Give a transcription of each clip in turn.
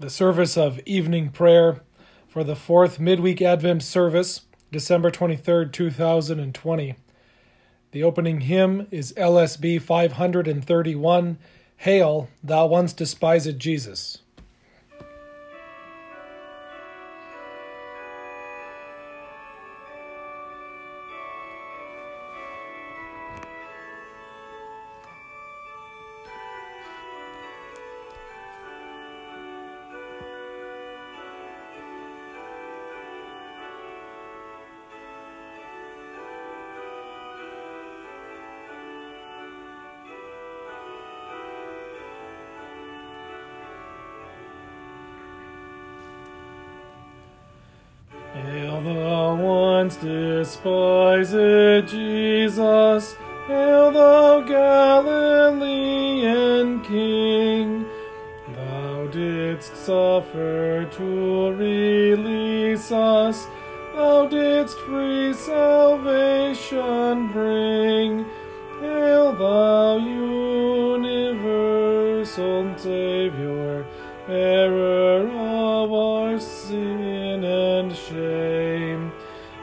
the service of evening prayer for the fourth midweek Advent service, December 23rd, 2020. The opening hymn is LSB 531, Hail, Thou Once Despised Jesus. Despised Jesus, hail thou Galilean King, thou didst suffer to release us, thou didst free salvation bring, hail thou universal Savior, bearer of our sin and shame.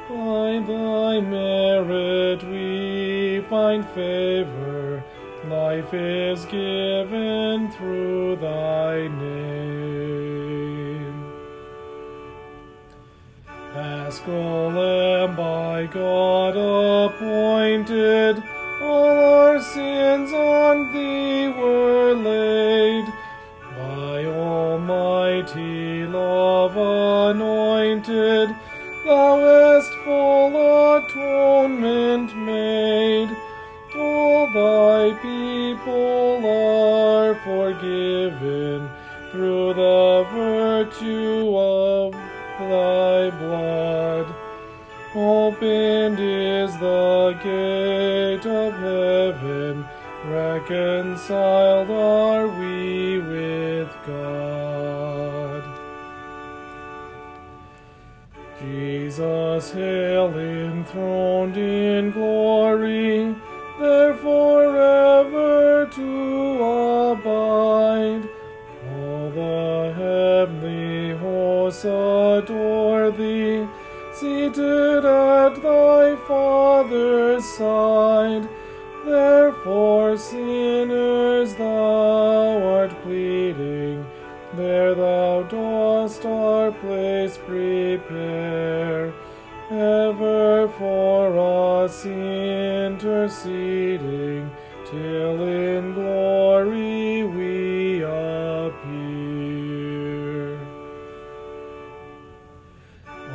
By thy merit we find favor, life is given through thy name. Paschal Lamb by God appointed, all our sins on thee were laid, by almighty love anointed, thou hast full atonement made, all thy people are forgiven through the virtue of thy blood. Opened is the gate of heaven, reconciled are we with God. Jesus, hail, enthroned in glory, there forever to abide. All the heavenly hosts adore thee, seated at thy Father's side. Therefore, sinners, thou art pleading, there thou dost our place prepare, ever for us interceding, till in glory we appear.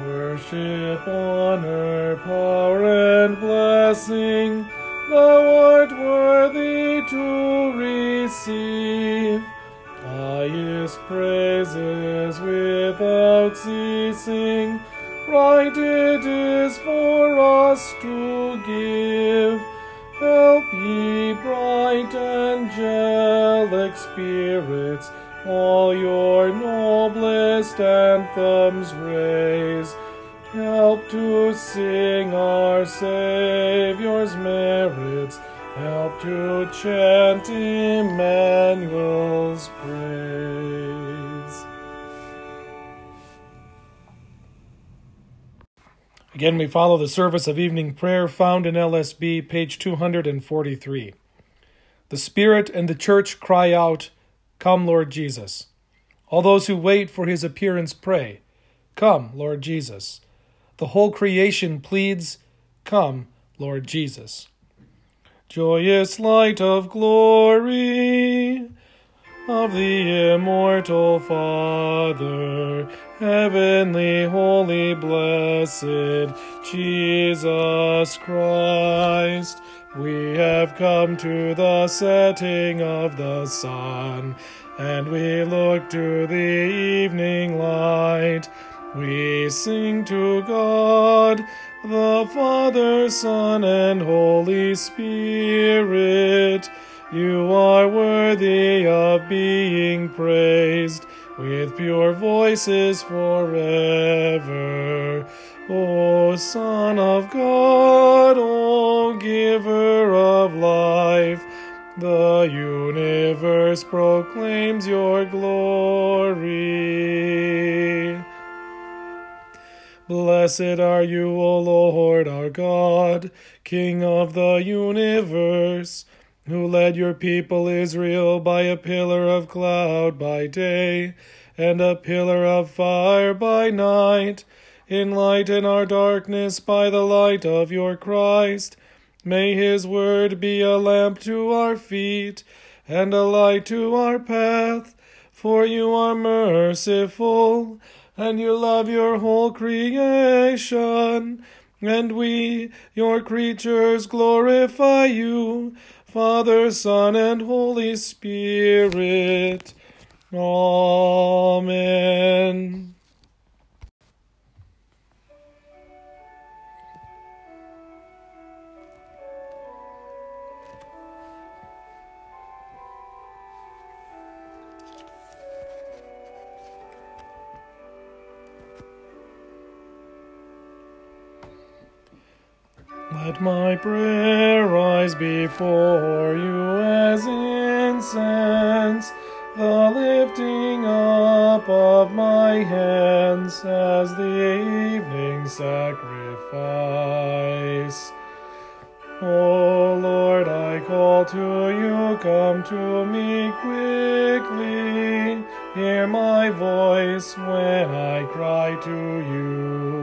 Worship, honor, power, and blessing, thou art worthy to receive. Highest praises without ceasing, right it is for us to give. Help ye bright angelic spirits, all your noblest anthems raise. Help to sing our Saviour's merits, help to chant Emmanuel's praise. Again, we follow the service of evening prayer found in LSB, page 243. The Spirit and the Church cry out, Come, Lord Jesus. All those who wait for his appearance pray, Come, Lord Jesus. The whole creation pleads, Come, Lord Jesus. Joyous light of glory of the immortal Father, heavenly, holy, blessed Jesus Christ, we have come to the setting of the sun, and we look to the evening light. We sing to God, the Father, Son, and Holy Spirit. You are worthy of being praised with pure voices forever. O Son of God, O Giver of life, the universe proclaims your glory. Blessed are you, O Lord, our God, King of the universe, who led your people Israel by a pillar of cloud by day and a pillar of fire by night. Enlighten our darkness by the light of your Christ. May his word be a lamp to our feet and a light to our path. For you are merciful, and you love your whole creation. And we, your creatures, glorify you, Father, Son, and Holy Spirit. Amen. Let my prayer rise before you as incense, the lifting up of my hands as the evening sacrifice. O Lord, I call to you, come to me quickly. Hear my voice when I cry to you.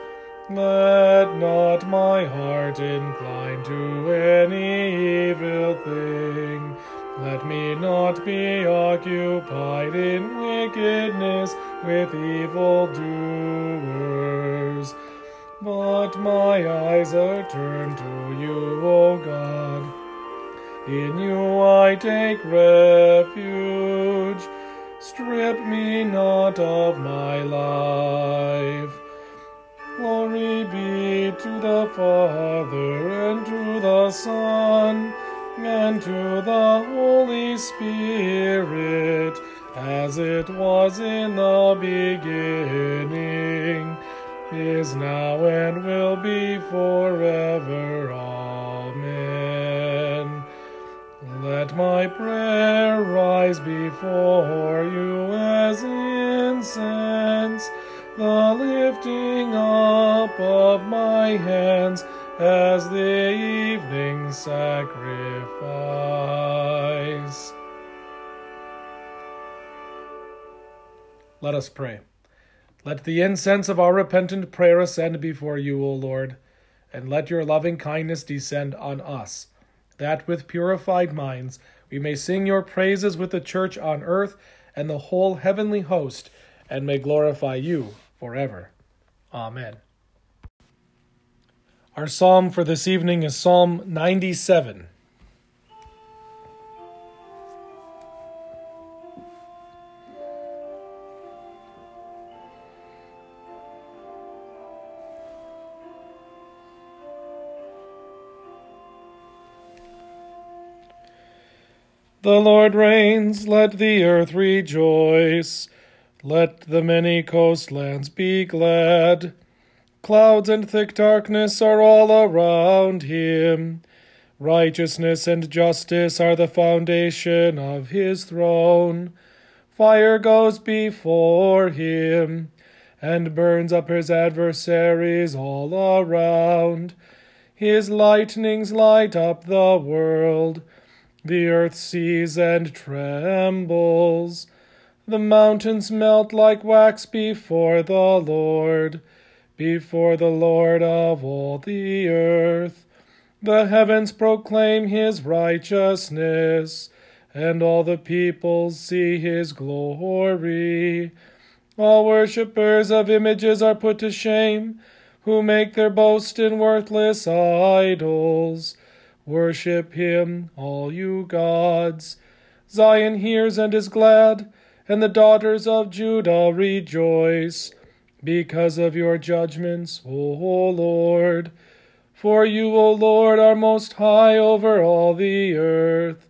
Let not my heart incline to any evil thing. Let me not be occupied in wickedness with evildoers. But my eyes are turned to you, O God. In you I take refuge. Strip me not of my life. Glory be to the Father, and to the Son, and to the Holy Spirit, as it was in the beginning, is now, and will be forever. Amen. Let my prayer rise before you as incense, the lifting up of my hands as the evening sacrifice. Let us pray. Let the incense of our repentant prayer ascend before you, O Lord, and let your loving kindness descend on us, that with purified minds we may sing your praises with the church on earth and the whole heavenly host, and may glorify you forever. Amen. Our psalm for this evening is Psalm 97. The Lord reigns, let the earth rejoice. Let the many coastlands be glad. Clouds and thick darkness are all around him. Righteousness and justice are the foundation of his throne. Fire goes before him and burns up his adversaries all around. His lightnings light up the world. The earth sees and trembles. The mountains melt like wax before the Lord of all the earth. The heavens proclaim his righteousness, and all the peoples see his glory. All worshippers of images are put to shame, who make their boast in worthless idols. Worship him, all you gods. Zion hears and is glad, and the daughters of Judah rejoice because of your judgments, O Lord. For you, O Lord, are most high over all the earth.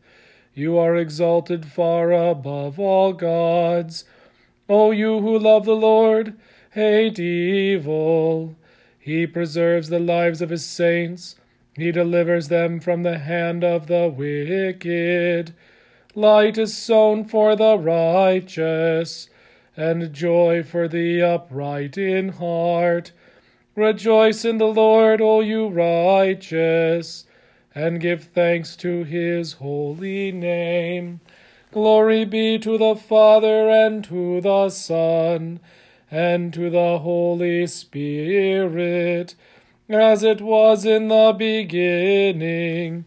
You are exalted far above all gods. O you who love the Lord, hate evil. He preserves the lives of his saints. He delivers them from the hand of the wicked. Light is sown for the righteous, and joy for the upright in heart. Rejoice in the Lord, O you righteous, and give thanks to his holy name. Glory be to the Father, and to the Son, and to the Holy Spirit, as it was in the beginning,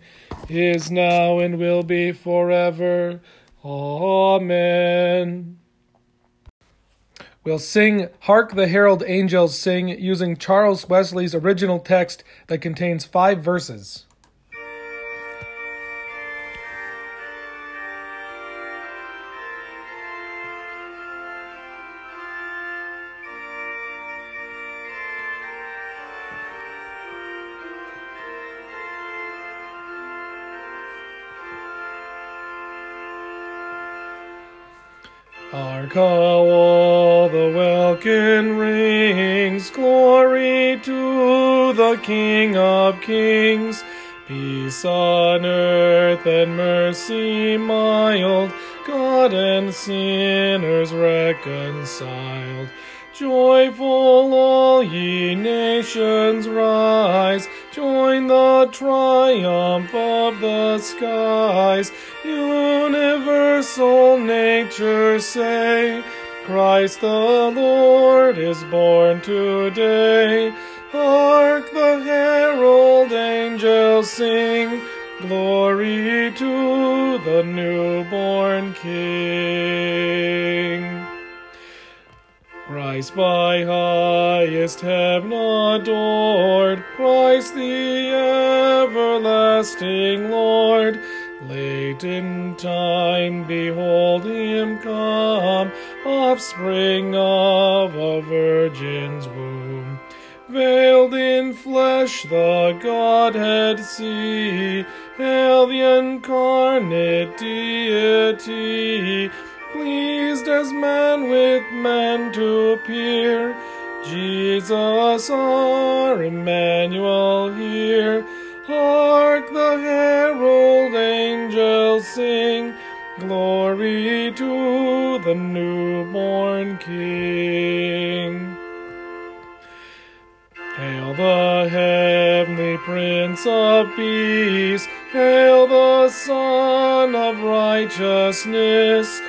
is now, and will be forever. Amen. We'll sing Hark the Herald Angels Sing using Charles Wesley's original text that contains 5 verses. Hark how all the welkin rings, glory to the King of Kings. Peace on earth and mercy mild, God and sinners reconciled. Joyful all ye nations rise, join the triumph of the skies. Universal nature say, Christ the Lord is born today. Hark the herald angels sing, glory to the newborn King. Christ by highest heaven adored, Christ the everlasting Lord. Late in time behold him come, offspring of a virgin's womb. Veiled in flesh the Godhead see, hail the incarnate deity. Pleased as man with man to appear, Jesus our Emmanuel here. Hark the herald angels sing, glory to the newborn King. Hail the heavenly Prince of Peace, hail the Son of Righteousness.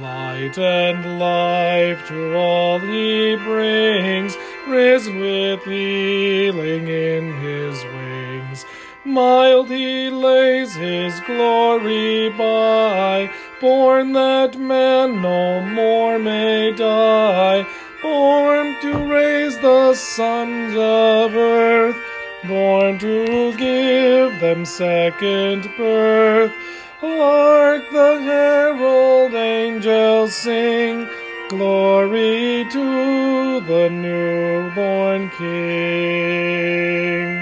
Light and life to all he brings, risen with healing in his wings. Mild he lays his glory by, born that man no more may die. Born to raise the sons of earth, born to give them second birth. Hark the herald angels sing, glory to the newborn King.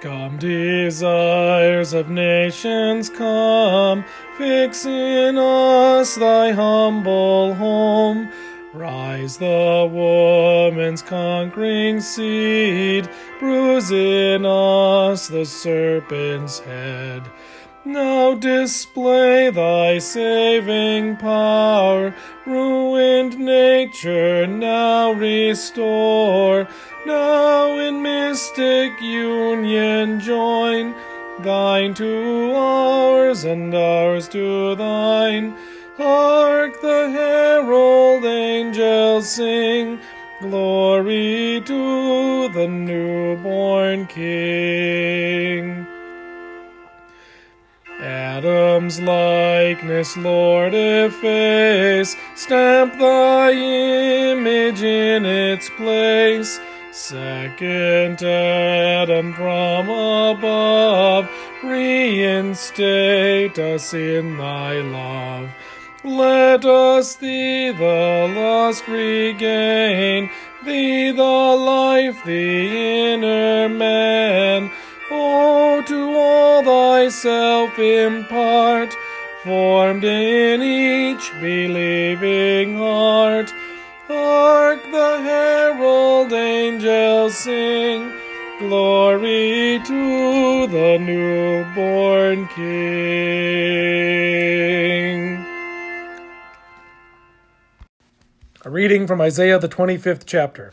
Come desires of nations come, fix in us thy humble home. Rise the woman's conquering seed, bruise in us the serpent's head. Now display thy saving power, ruined nature now restore. Now in mystic union join, thine to ours and ours to thine. Hark the herald angels sing, glory to the newborn King. Adam's likeness, Lord, efface, stamp thy image in its place. Second Adam from above, reinstate us in thy love. Let us thee the lost regain, thee the life, the inner man. Himself in part, formed in each believing heart. Hark, the herald angels sing, glory to the newborn King. A reading from Isaiah, the 25th chapter.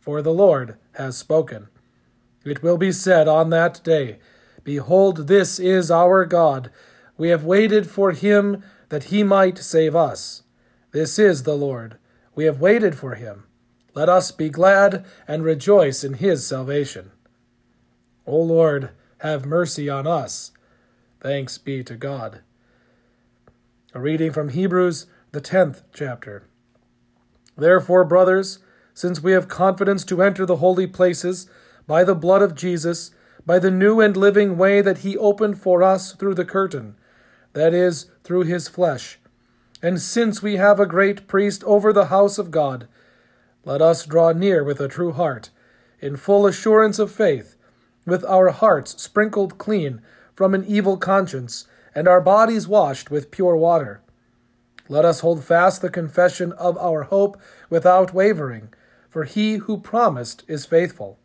for the Lord has spoken. It will be said on that day, Behold, this is our God. We have waited for him that he might save us. This is the Lord. We have waited for him. Let us be glad and rejoice in his salvation. O Lord, have mercy on us. Thanks be to God. A reading from Hebrews, the 10th chapter. Therefore, brothers, since we have confidence to enter the holy places by the blood of Jesus, by the new and living way that he opened for us through the curtain, that is, through his flesh, and since we have a great priest over the house of God, let us draw near with a true heart, in full assurance of faith, with our hearts sprinkled clean from an evil conscience, and our bodies washed with pure water. Let us hold fast the confession of our hope without wavering, for he who promised is faithful.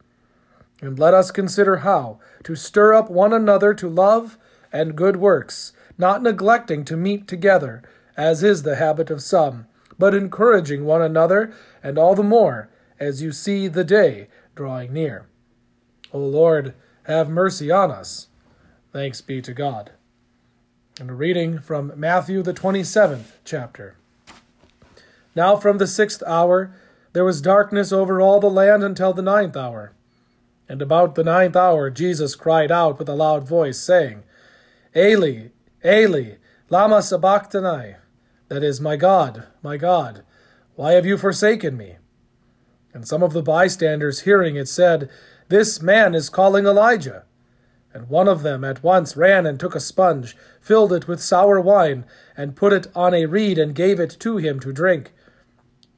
And let us consider how to stir up one another to love and good works, not neglecting to meet together, as is the habit of some, but encouraging one another, and all the more, as you see the day drawing near. O Lord, have mercy on us. Thanks be to God. And a reading from Matthew, the 27th chapter. Now from the 6th hour there was darkness over all the land until the 9th hour. And about the 9th hour Jesus cried out with a loud voice, saying, Eli, Eli, lama sabachthani, that is, my God, why have you forsaken me? And some of the bystanders hearing it said, This man is calling Elijah. And one of them at once ran and took a sponge, filled it with sour wine, and put it on a reed and gave it to him to drink.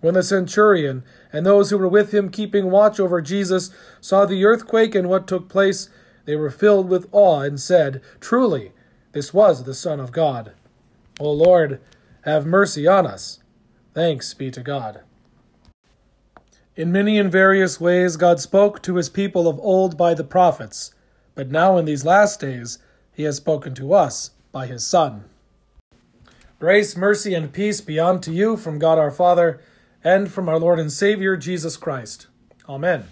When the centurion and those who were with him keeping watch over Jesus saw the earthquake and what took place, they were filled with awe and said, Truly, this was the Son of God. O Lord, have mercy on us. Thanks be to God. In many and various ways God spoke to his people of old by the prophets, but now in these last days he has spoken to us by his Son. Grace, mercy, and peace be unto you from God our Father and from our Lord and Savior Jesus Christ. Amen.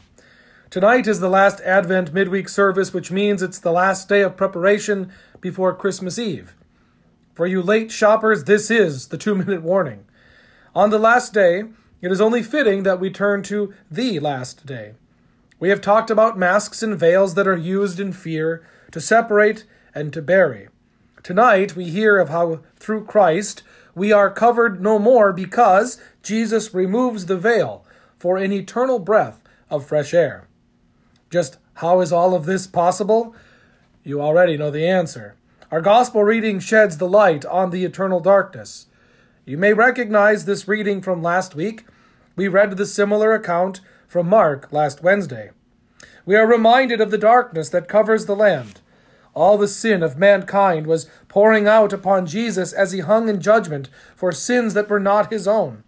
Tonight is the last Advent midweek service, which means it's the last day of preparation before Christmas Eve. For you late shoppers, this is the 2-minute warning. On the last day, it is only fitting that we turn to the last day. We have talked about masks and veils that are used in fear, to separate and to bury. Tonight we hear of how through Christ we are covered no more because Jesus removes the veil for an eternal breath of fresh air. Just how is all of this possible? You already know the answer. Our gospel reading sheds the light on the eternal darkness. You may recognize this reading from last week. We read the similar account from Mark last Wednesday. We are reminded of the darkness that covers the land. All the sin of mankind was pouring out upon Jesus as he hung in judgment for sins that were not his own.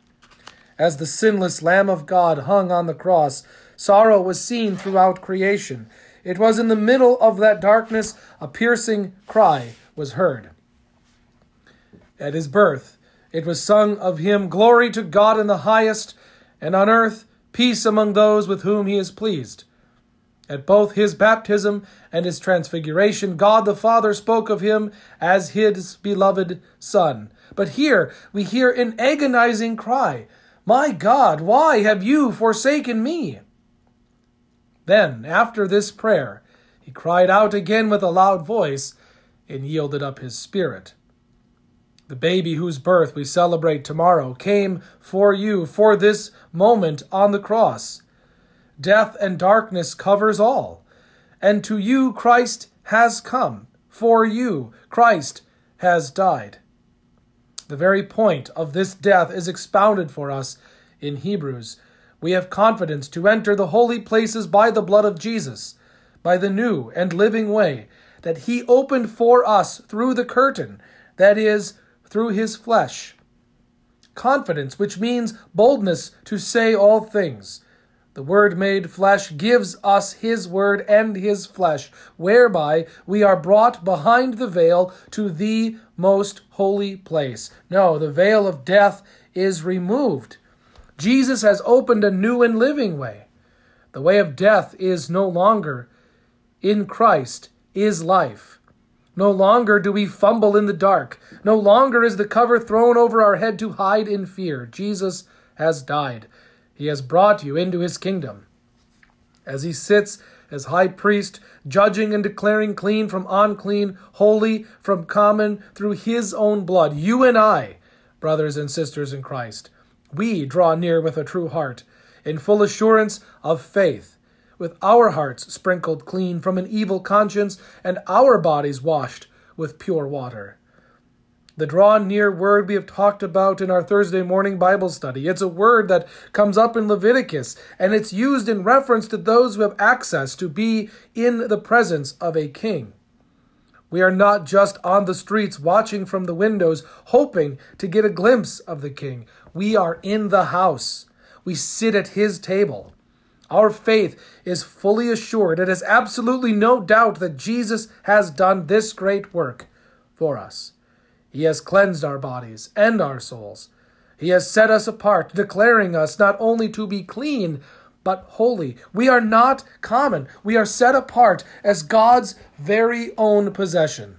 As the sinless Lamb of God hung on the cross, sorrow was seen throughout creation. It was in the middle of that darkness a piercing cry was heard. At his birth, it was sung of him, "Glory to God in the highest, and on earth peace among those with whom he is pleased." At both his baptism and his transfiguration, God the Father spoke of him as his beloved Son. But here we hear an agonizing cry, "My God, why have you forsaken me?" Then, after this prayer, he cried out again with a loud voice and yielded up his spirit. The baby whose birth we celebrate tomorrow came for you for this moment on the cross. Death and darkness covers all, and to you Christ has come. For you Christ has died. The very point of this death is expounded for us in Hebrews. We have confidence to enter the holy places by the blood of Jesus, by the new and living way that he opened for us through the curtain, that is, through his flesh. Confidence, which means boldness to say all things. The Word made flesh gives us His Word and His flesh, whereby we are brought behind the veil to the most holy place. No, the veil of death is removed. Jesus has opened a new and living way. The way of death is no longer. In Christ is life. No longer do we fumble in the dark. No longer is the cover thrown over our head to hide in fear. Jesus has died. He has brought you into his kingdom. As he sits as high priest, judging and declaring clean from unclean, holy from common, through his own blood, you and I, brothers and sisters in Christ, we draw near with a true heart, in full assurance of faith, with our hearts sprinkled clean from an evil conscience and our bodies washed with pure water. The draw near word we have talked about in our Thursday morning Bible study. It's a word that comes up in Leviticus, and it's used in reference to those who have access to be in the presence of a king. We are not just on the streets watching from the windows, hoping to get a glimpse of the king. We are in the house. We sit at his table. Our faith is fully assured. It is absolutely no doubt that Jesus has done this great work for us. He has cleansed our bodies and our souls. He has set us apart, declaring us not only to be clean, but holy. We are not common. We are set apart as God's very own possession.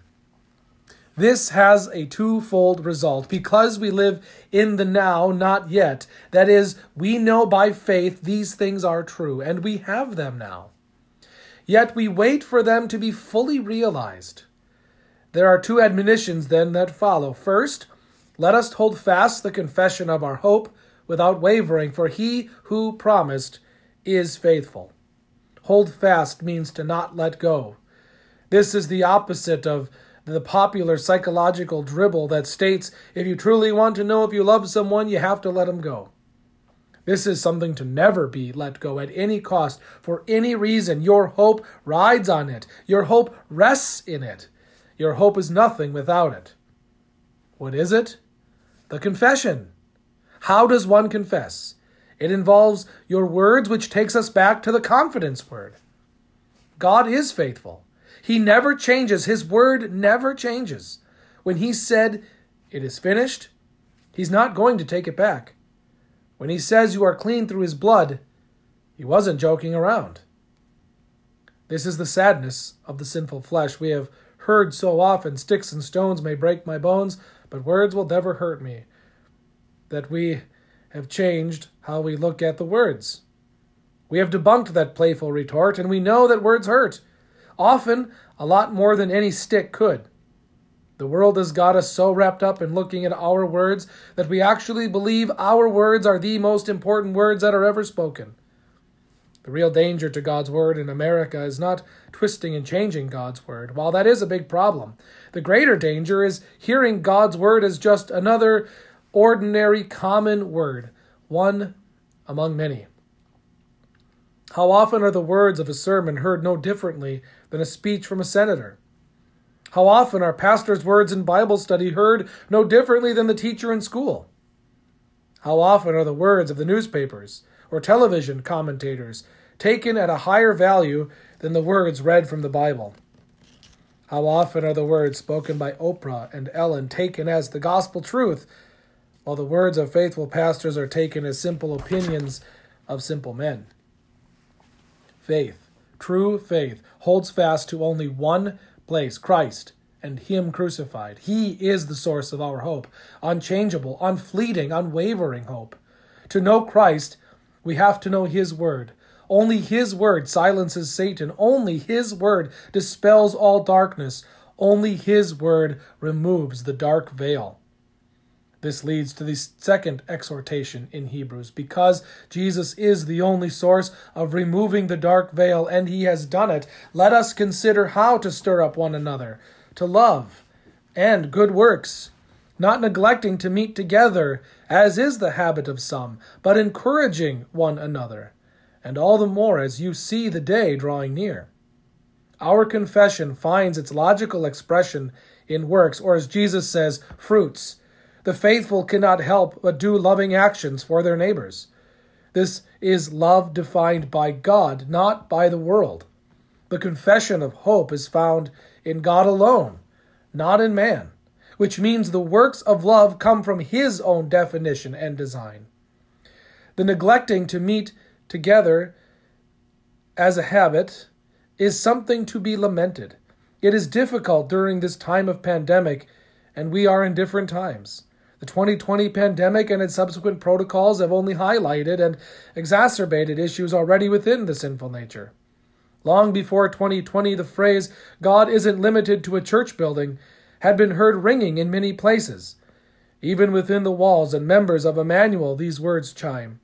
This has a twofold result. Because we live in the now, not yet, that is, we know by faith these things are true, and we have them now. Yet we wait for them to be fully realized. There are two admonitions then that follow. First, let us hold fast the confession of our hope without wavering, for he who promised is faithful. Hold fast means to not let go. This is the opposite of the popular psychological dribble that states, if you truly want to know if you love someone, you have to let them go. This is something to never be let go at any cost, for any reason. Your hope rides on it. Your hope rests in it. Your hope is nothing without it. What is it? The confession. How does one confess? It involves your words, which takes us back to the confidence word. God is faithful. He never changes. His word never changes. When he said, it is finished, he's not going to take it back. When he says you are clean through his blood, he wasn't joking around. This is the sadness of the sinful flesh. We have heard so often, sticks and stones may break my bones, but words will never hurt me, that we have changed how we look at the words. We have debunked that playful retort, and we know that words hurt, often a lot more than any stick could. The world has got us so wrapped up in looking at our words that we actually believe our words are the most important words that are ever spoken. The real danger to God's word in America is not twisting and changing God's word. While that is a big problem, the greater danger is hearing God's word as just another ordinary common word, one among many. How often are the words of a sermon heard no differently than a speech from a senator? How often are pastors' words in Bible study heard no differently than the teacher in school? How often are the words of the newspapers or television commentators taken at a higher value than the words read from the Bible. How often are the words spoken by Oprah and Ellen taken as the gospel truth, while the words of faithful pastors are taken as simple opinions of simple men? Faith, true faith, holds fast to only one place, Christ, and Him crucified. He is the source of our hope, unchangeable, unfleeting, unwavering hope. To know Christ, we have to know His word. Only His word silences Satan. Only His word dispels all darkness. Only His word removes the dark veil. This leads to the second exhortation in Hebrews. Because Jesus is the only source of removing the dark veil, and He has done it, let us consider how to stir up one another to love and good works, not neglecting to meet together, as is the habit of some, but encouraging one another, and all the more as you see the day drawing near. Our confession finds its logical expression in works, or as Jesus says, fruits. The faithful cannot help but do loving actions for their neighbors. This is love defined by God, not by the world. The confession of hope is found in God alone, not in man, which means the works of love come from His own definition and design. The neglecting to meet together as a habit is something to be lamented. It is difficult during this time of pandemic, and we are in different times. The 2020 pandemic and its subsequent protocols have only highlighted and exacerbated issues already within the sinful nature. Long before 2020, the phrase, "God isn't limited to a church building," had been heard ringing in many places. Even within the walls and members of Emmanuel, these words chime.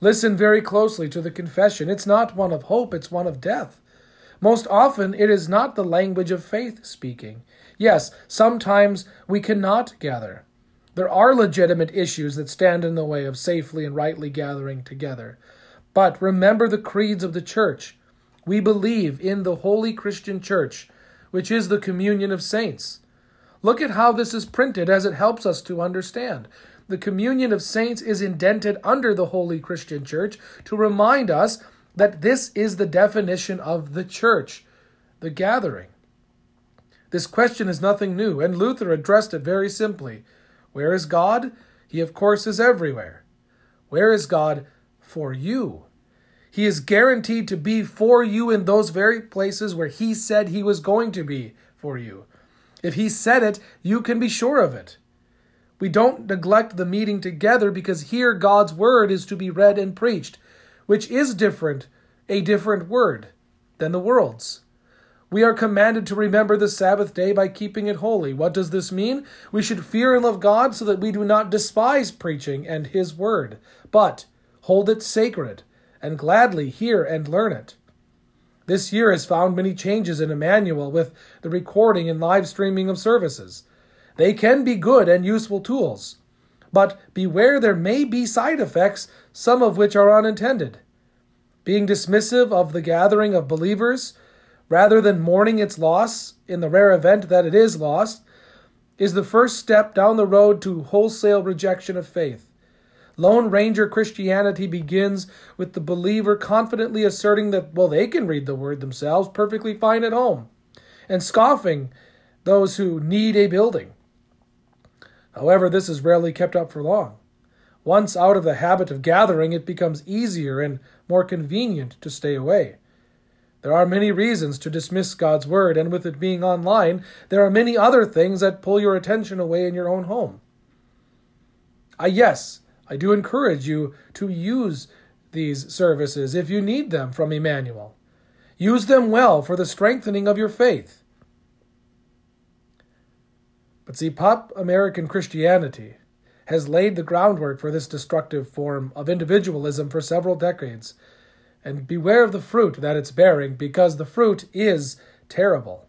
Listen very closely to the confession. It's not one of hope, it's one of death. Most often, it is not the language of faith speaking. Yes, sometimes we cannot gather. There are legitimate issues that stand in the way of safely and rightly gathering together. But remember the creeds of the church. We believe in the Holy Christian Church, which is the communion of saints. Look at how this is printed as it helps us to understand. The communion of saints is indented under the Holy Christian Church to remind us that this is the definition of the church, the gathering. This question is nothing new, and Luther addressed it very simply. Where is God? He, of course, is everywhere. Where is God for you? He is guaranteed to be for you in those very places where He said He was going to be for you. If He said it, you can be sure of it. We don't neglect the meeting together because here God's word is to be read and preached, which is different, a different word than the world's. We are commanded to remember the Sabbath day by keeping it holy. What does this mean? We should fear and love God so that we do not despise preaching and His word, but hold it sacred and gladly hear and learn it. This year has found many changes in Emmanuel with the recording and live streaming of services. They can be good and useful tools, but beware there may be side effects, some of which are unintended. Being dismissive of the gathering of believers, rather than mourning its loss, in the rare event that it is lost, is the first step down the road to wholesale rejection of faith. Lone Ranger Christianity begins with the believer confidently asserting that, well, they can read the Word themselves perfectly fine at home, and scoffing those who need a building. However, this is rarely kept up for long. Once out of the habit of gathering, it becomes easier and more convenient to stay away. There are many reasons to dismiss God's word, and with it being online, there are many other things that pull your attention away in your own home. Yes, I do encourage you to use these services if you need them from Emmanuel. Use them well for the strengthening of your faith. But see, pop American Christianity has laid the groundwork for this destructive form of individualism for several decades. And beware of the fruit that it's bearing, because the fruit is terrible.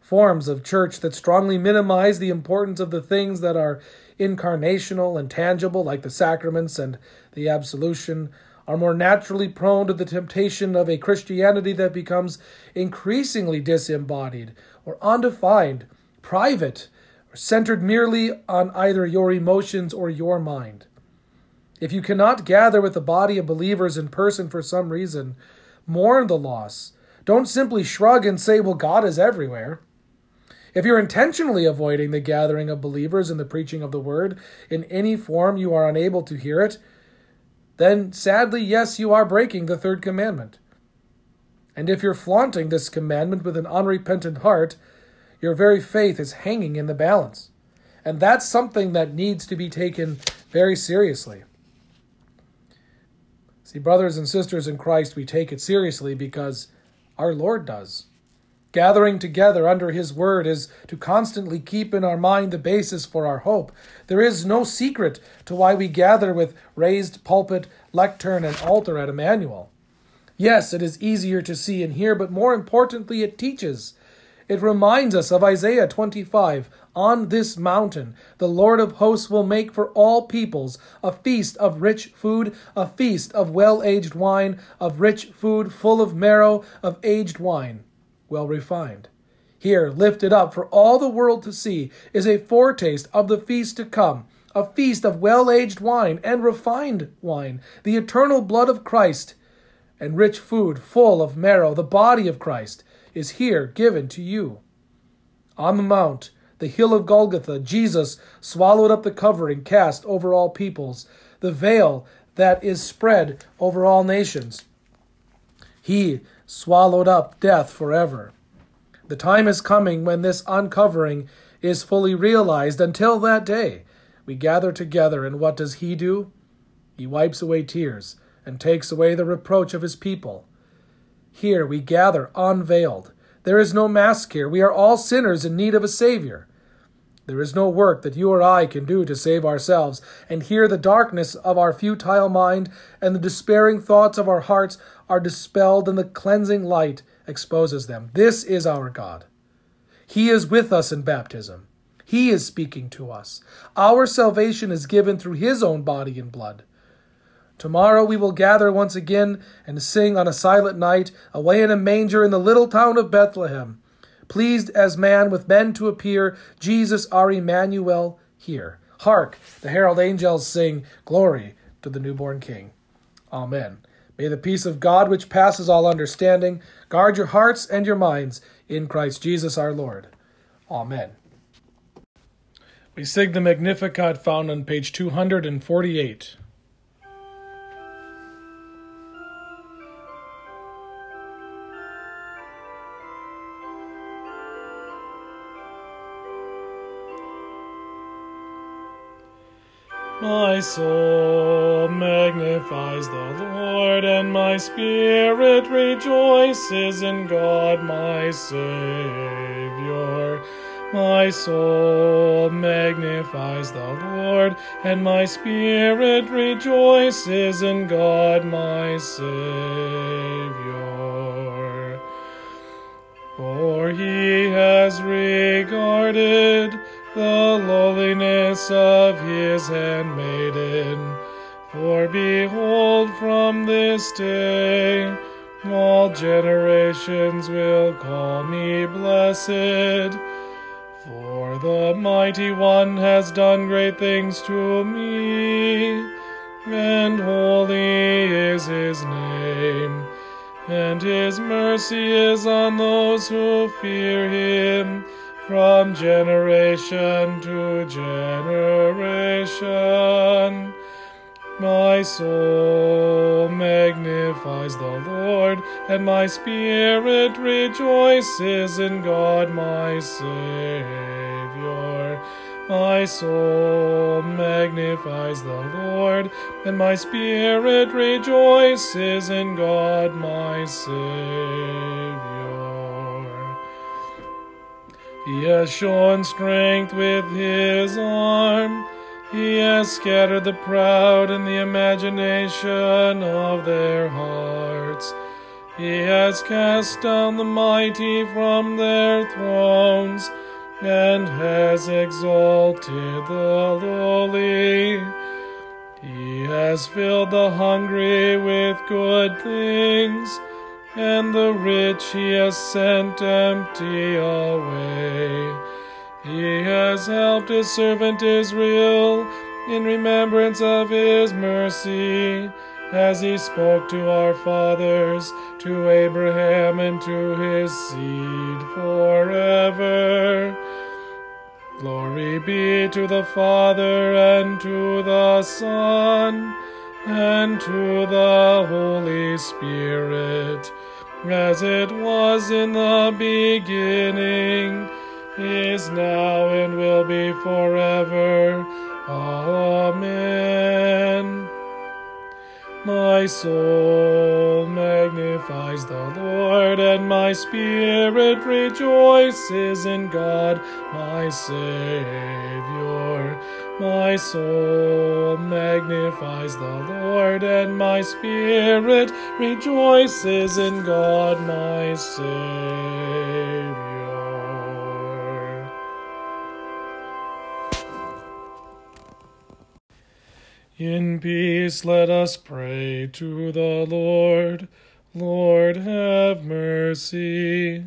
Forms of church that strongly minimize the importance of the things that are incarnational and tangible, like the sacraments and the absolution, are more naturally prone to the temptation of a Christianity that becomes increasingly disembodied or undefined, private, or centered merely on either your emotions or your mind. If you cannot gather with the body of believers in person for some reason, mourn the loss. Don't simply shrug and say, well, God is everywhere. If you're intentionally avoiding the gathering of believers and the preaching of the word in any form you are unable to hear it, then sadly, yes, you are breaking the third commandment. And if you're flaunting this commandment with an unrepentant heart, your very faith is hanging in the balance. And that's something that needs to be taken very seriously. See, brothers and sisters in Christ, we take it seriously because our Lord does. Gathering together under his word is to constantly keep in our mind the basis for our hope. There is no secret to why we gather with raised pulpit, lectern, and altar at Emmanuel. Yes, it is easier to see and hear, but more importantly, it teaches. It reminds us of Isaiah 25. On this mountain, the Lord of hosts will make for all peoples a feast of rich food, a feast of well-aged wine, of rich food full of marrow, of aged wine, well refined. Here, lifted up for all the world to see, is a foretaste of the feast to come, a feast of well-aged wine and refined wine, the eternal blood of Christ, and rich food full of marrow, the body of Christ, is here given to you. On the mount, the hill of Golgotha, Jesus swallowed up the covering cast over all peoples, the veil that is spread over all nations. He swallowed up death forever. The time is coming when this uncovering is fully realized. Until that day, we gather together, and what does he do? He wipes away tears and takes away the reproach of his people. Here we gather unveiled. There is no mask here. We are all sinners in need of a Savior. There is no work that you or I can do to save ourselves, and here the darkness of our futile mind and the despairing thoughts of our hearts are dispelled, and the cleansing light exposes them. This is our God. He is with us in baptism. He is speaking to us. Our salvation is given through his own body and blood. Tomorrow we will gather once again and sing on a silent night, away in a manger in the little town of Bethlehem. Pleased as man with men to appear, Jesus our Emmanuel here. Hark, the herald angels sing, glory to the newborn King. Amen. May the peace of God, which passes all understanding, guard your hearts and your minds in Christ Jesus our Lord. Amen. We sing the Magnificat found on page 248. My soul magnifies the Lord, and my spirit rejoices in God my Savior. My soul magnifies the Lord, and my spirit rejoices in God my Savior. For he has regarded the lowliness of his handmaiden. For behold, from this day all generations will call me blessed. For the Mighty One has done great things to me, and holy is his name. And his mercy is on those who fear him, from generation to generation. My soul magnifies the Lord, and my spirit rejoices in God my Savior. My soul magnifies the Lord, and my spirit rejoices in God my Savior. He has shown strength with his arm. He has scattered the proud in the imagination of their hearts. He has cast down the mighty from their thrones, and has exalted the lowly. He has filled the hungry with good things, and the rich he has sent empty away. He has helped his servant Israel in remembrance of his mercy, as he spoke to our fathers, to Abraham and to his seed forever. Glory be to the Father, and to the Son, and to the Holy Spirit, as it was in the beginning, is now, and will be forever. Amen. My soul magnifies the Lord, and my spirit rejoices in God, my Savior. My soul magnifies the Lord, and my spirit rejoices in God, my Savior. In peace let us pray to the Lord. Lord, have mercy.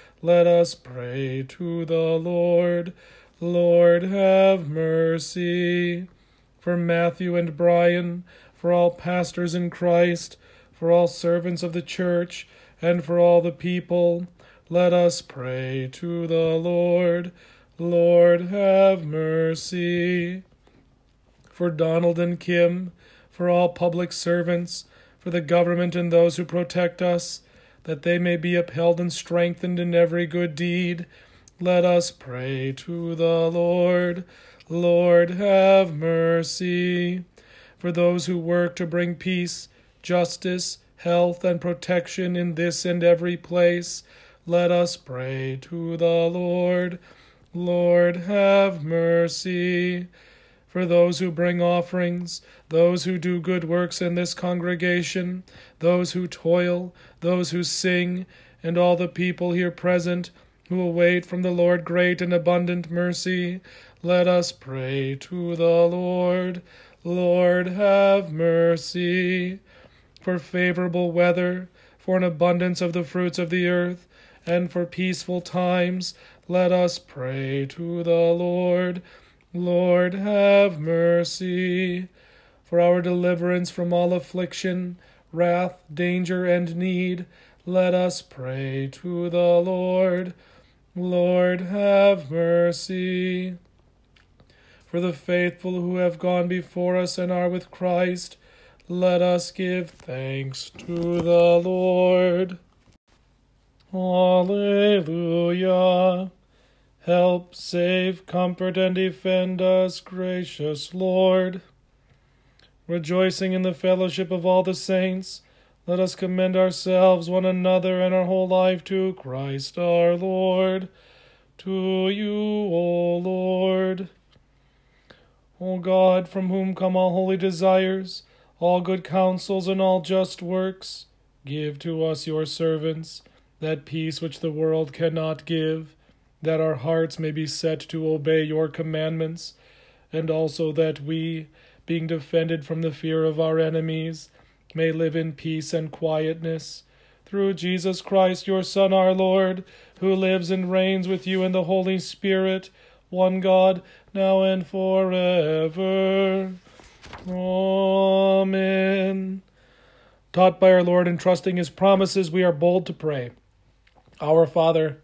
let us pray to the Lord. Lord, have mercy. For Matthew and Brian, for all pastors in Christ, for all servants of the church, and for all the people, let us pray to the Lord. Lord, have mercy. For Donald and Kim, for all public servants, for the government and those who protect us, that they may be upheld and strengthened in every good deed, let us pray to the Lord. Lord, have mercy. For those who work to bring peace, justice, health, and protection in this and every place, let us pray to the Lord. Lord, have mercy. For those who bring offerings, those who do good works in this congregation, those who toil, those who sing, and all the people here present who await from the Lord great and abundant mercy, let us pray to the Lord. Lord, have mercy. For favorable weather, for an abundance of the fruits of the earth, and for peaceful times, let us pray to the Lord. Lord, have mercy. For our deliverance from all affliction, wrath, danger, and need, let us pray to the Lord. Lord, have mercy. For the faithful who have gone before us and are with Christ, let us give thanks to the Lord. Alleluia. Help, save, comfort, and defend us, gracious Lord. Rejoicing in the fellowship of all the saints, let us commend ourselves, one another, and our whole life to Christ our Lord. To you, O Lord. O God, from whom come all holy desires, all good counsels, and all just works, give to us, your servants, that peace which the world cannot give, that our hearts may be set to obey your commandments, and also that we, being defended from the fear of our enemies, may live in peace and quietness, through Jesus Christ, your Son, our Lord, who lives and reigns with you in the Holy Spirit, one God, now and forever. Amen. Taught by our Lord and trusting his promises, we are bold to pray. Our Father,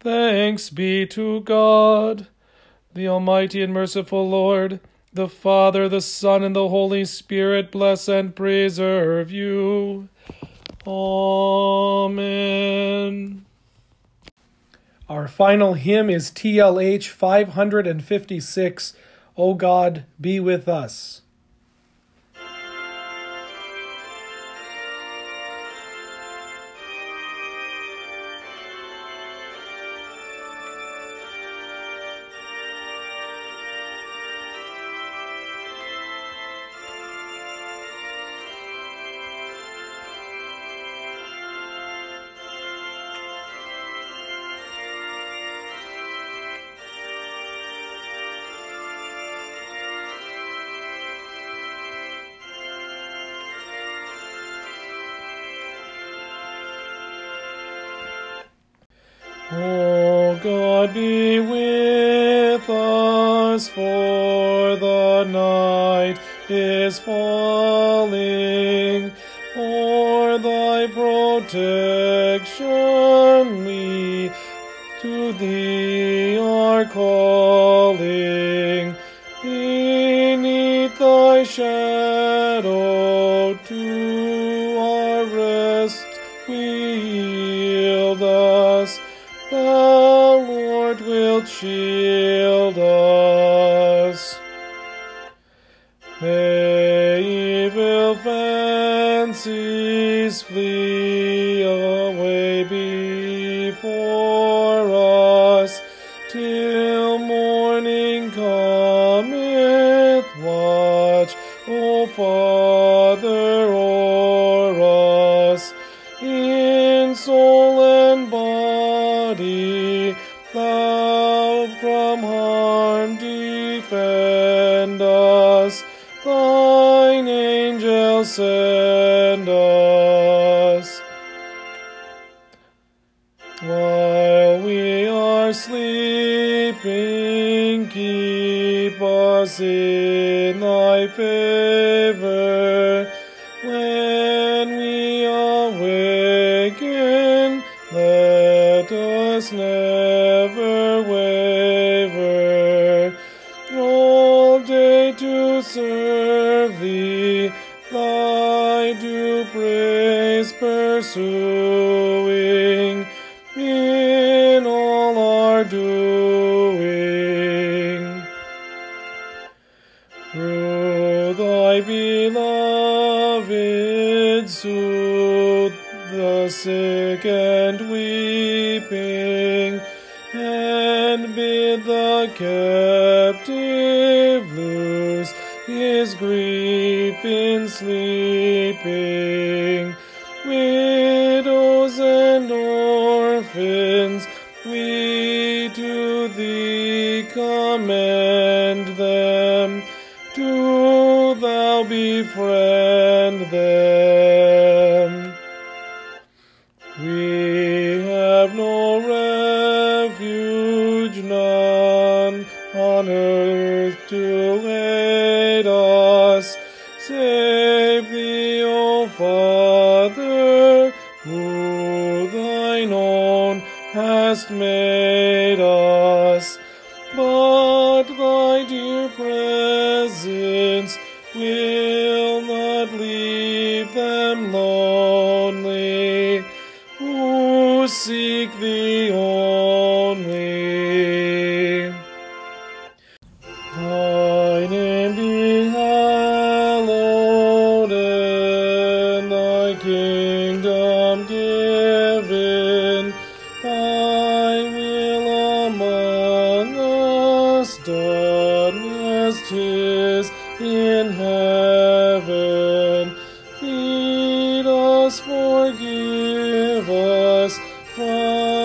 Thanks be to God, the Almighty and merciful Lord, The Father, the Son, and the Holy Spirit bless and preserve you. Amen. Our final hymn is TLH 556, O God, Be With Us. O God, be with us, for the night is falling. For thy protection we to thee are calling. Beneath thy shadow to our rest we yield us. The Lord will shield us. May evil fancies flee away before us, till morning cometh. Watch, O Father, o'er us, in soul and body, thou from harm defend us, thine angels send us. While we are sleeping, keep us in thy favor. When we awaken, let us never waver, all day to serve thee, thy due praise pursuing, in all our doing. Through thy beloved soothe the sick and weeping, and bid the captive loose his grief in sleeping. Widows and orphans, we to thee commend them, do thou befriend them. We have no refuge, none on earth to aid us, save thee, O Father, who thine own hast made us. But thy dear presence will not leave them lonely, who seek thee only. Thy name be hallowed, and thy kingdom given. Thy will among us done as 'tis in heaven. Feed us, forgive us,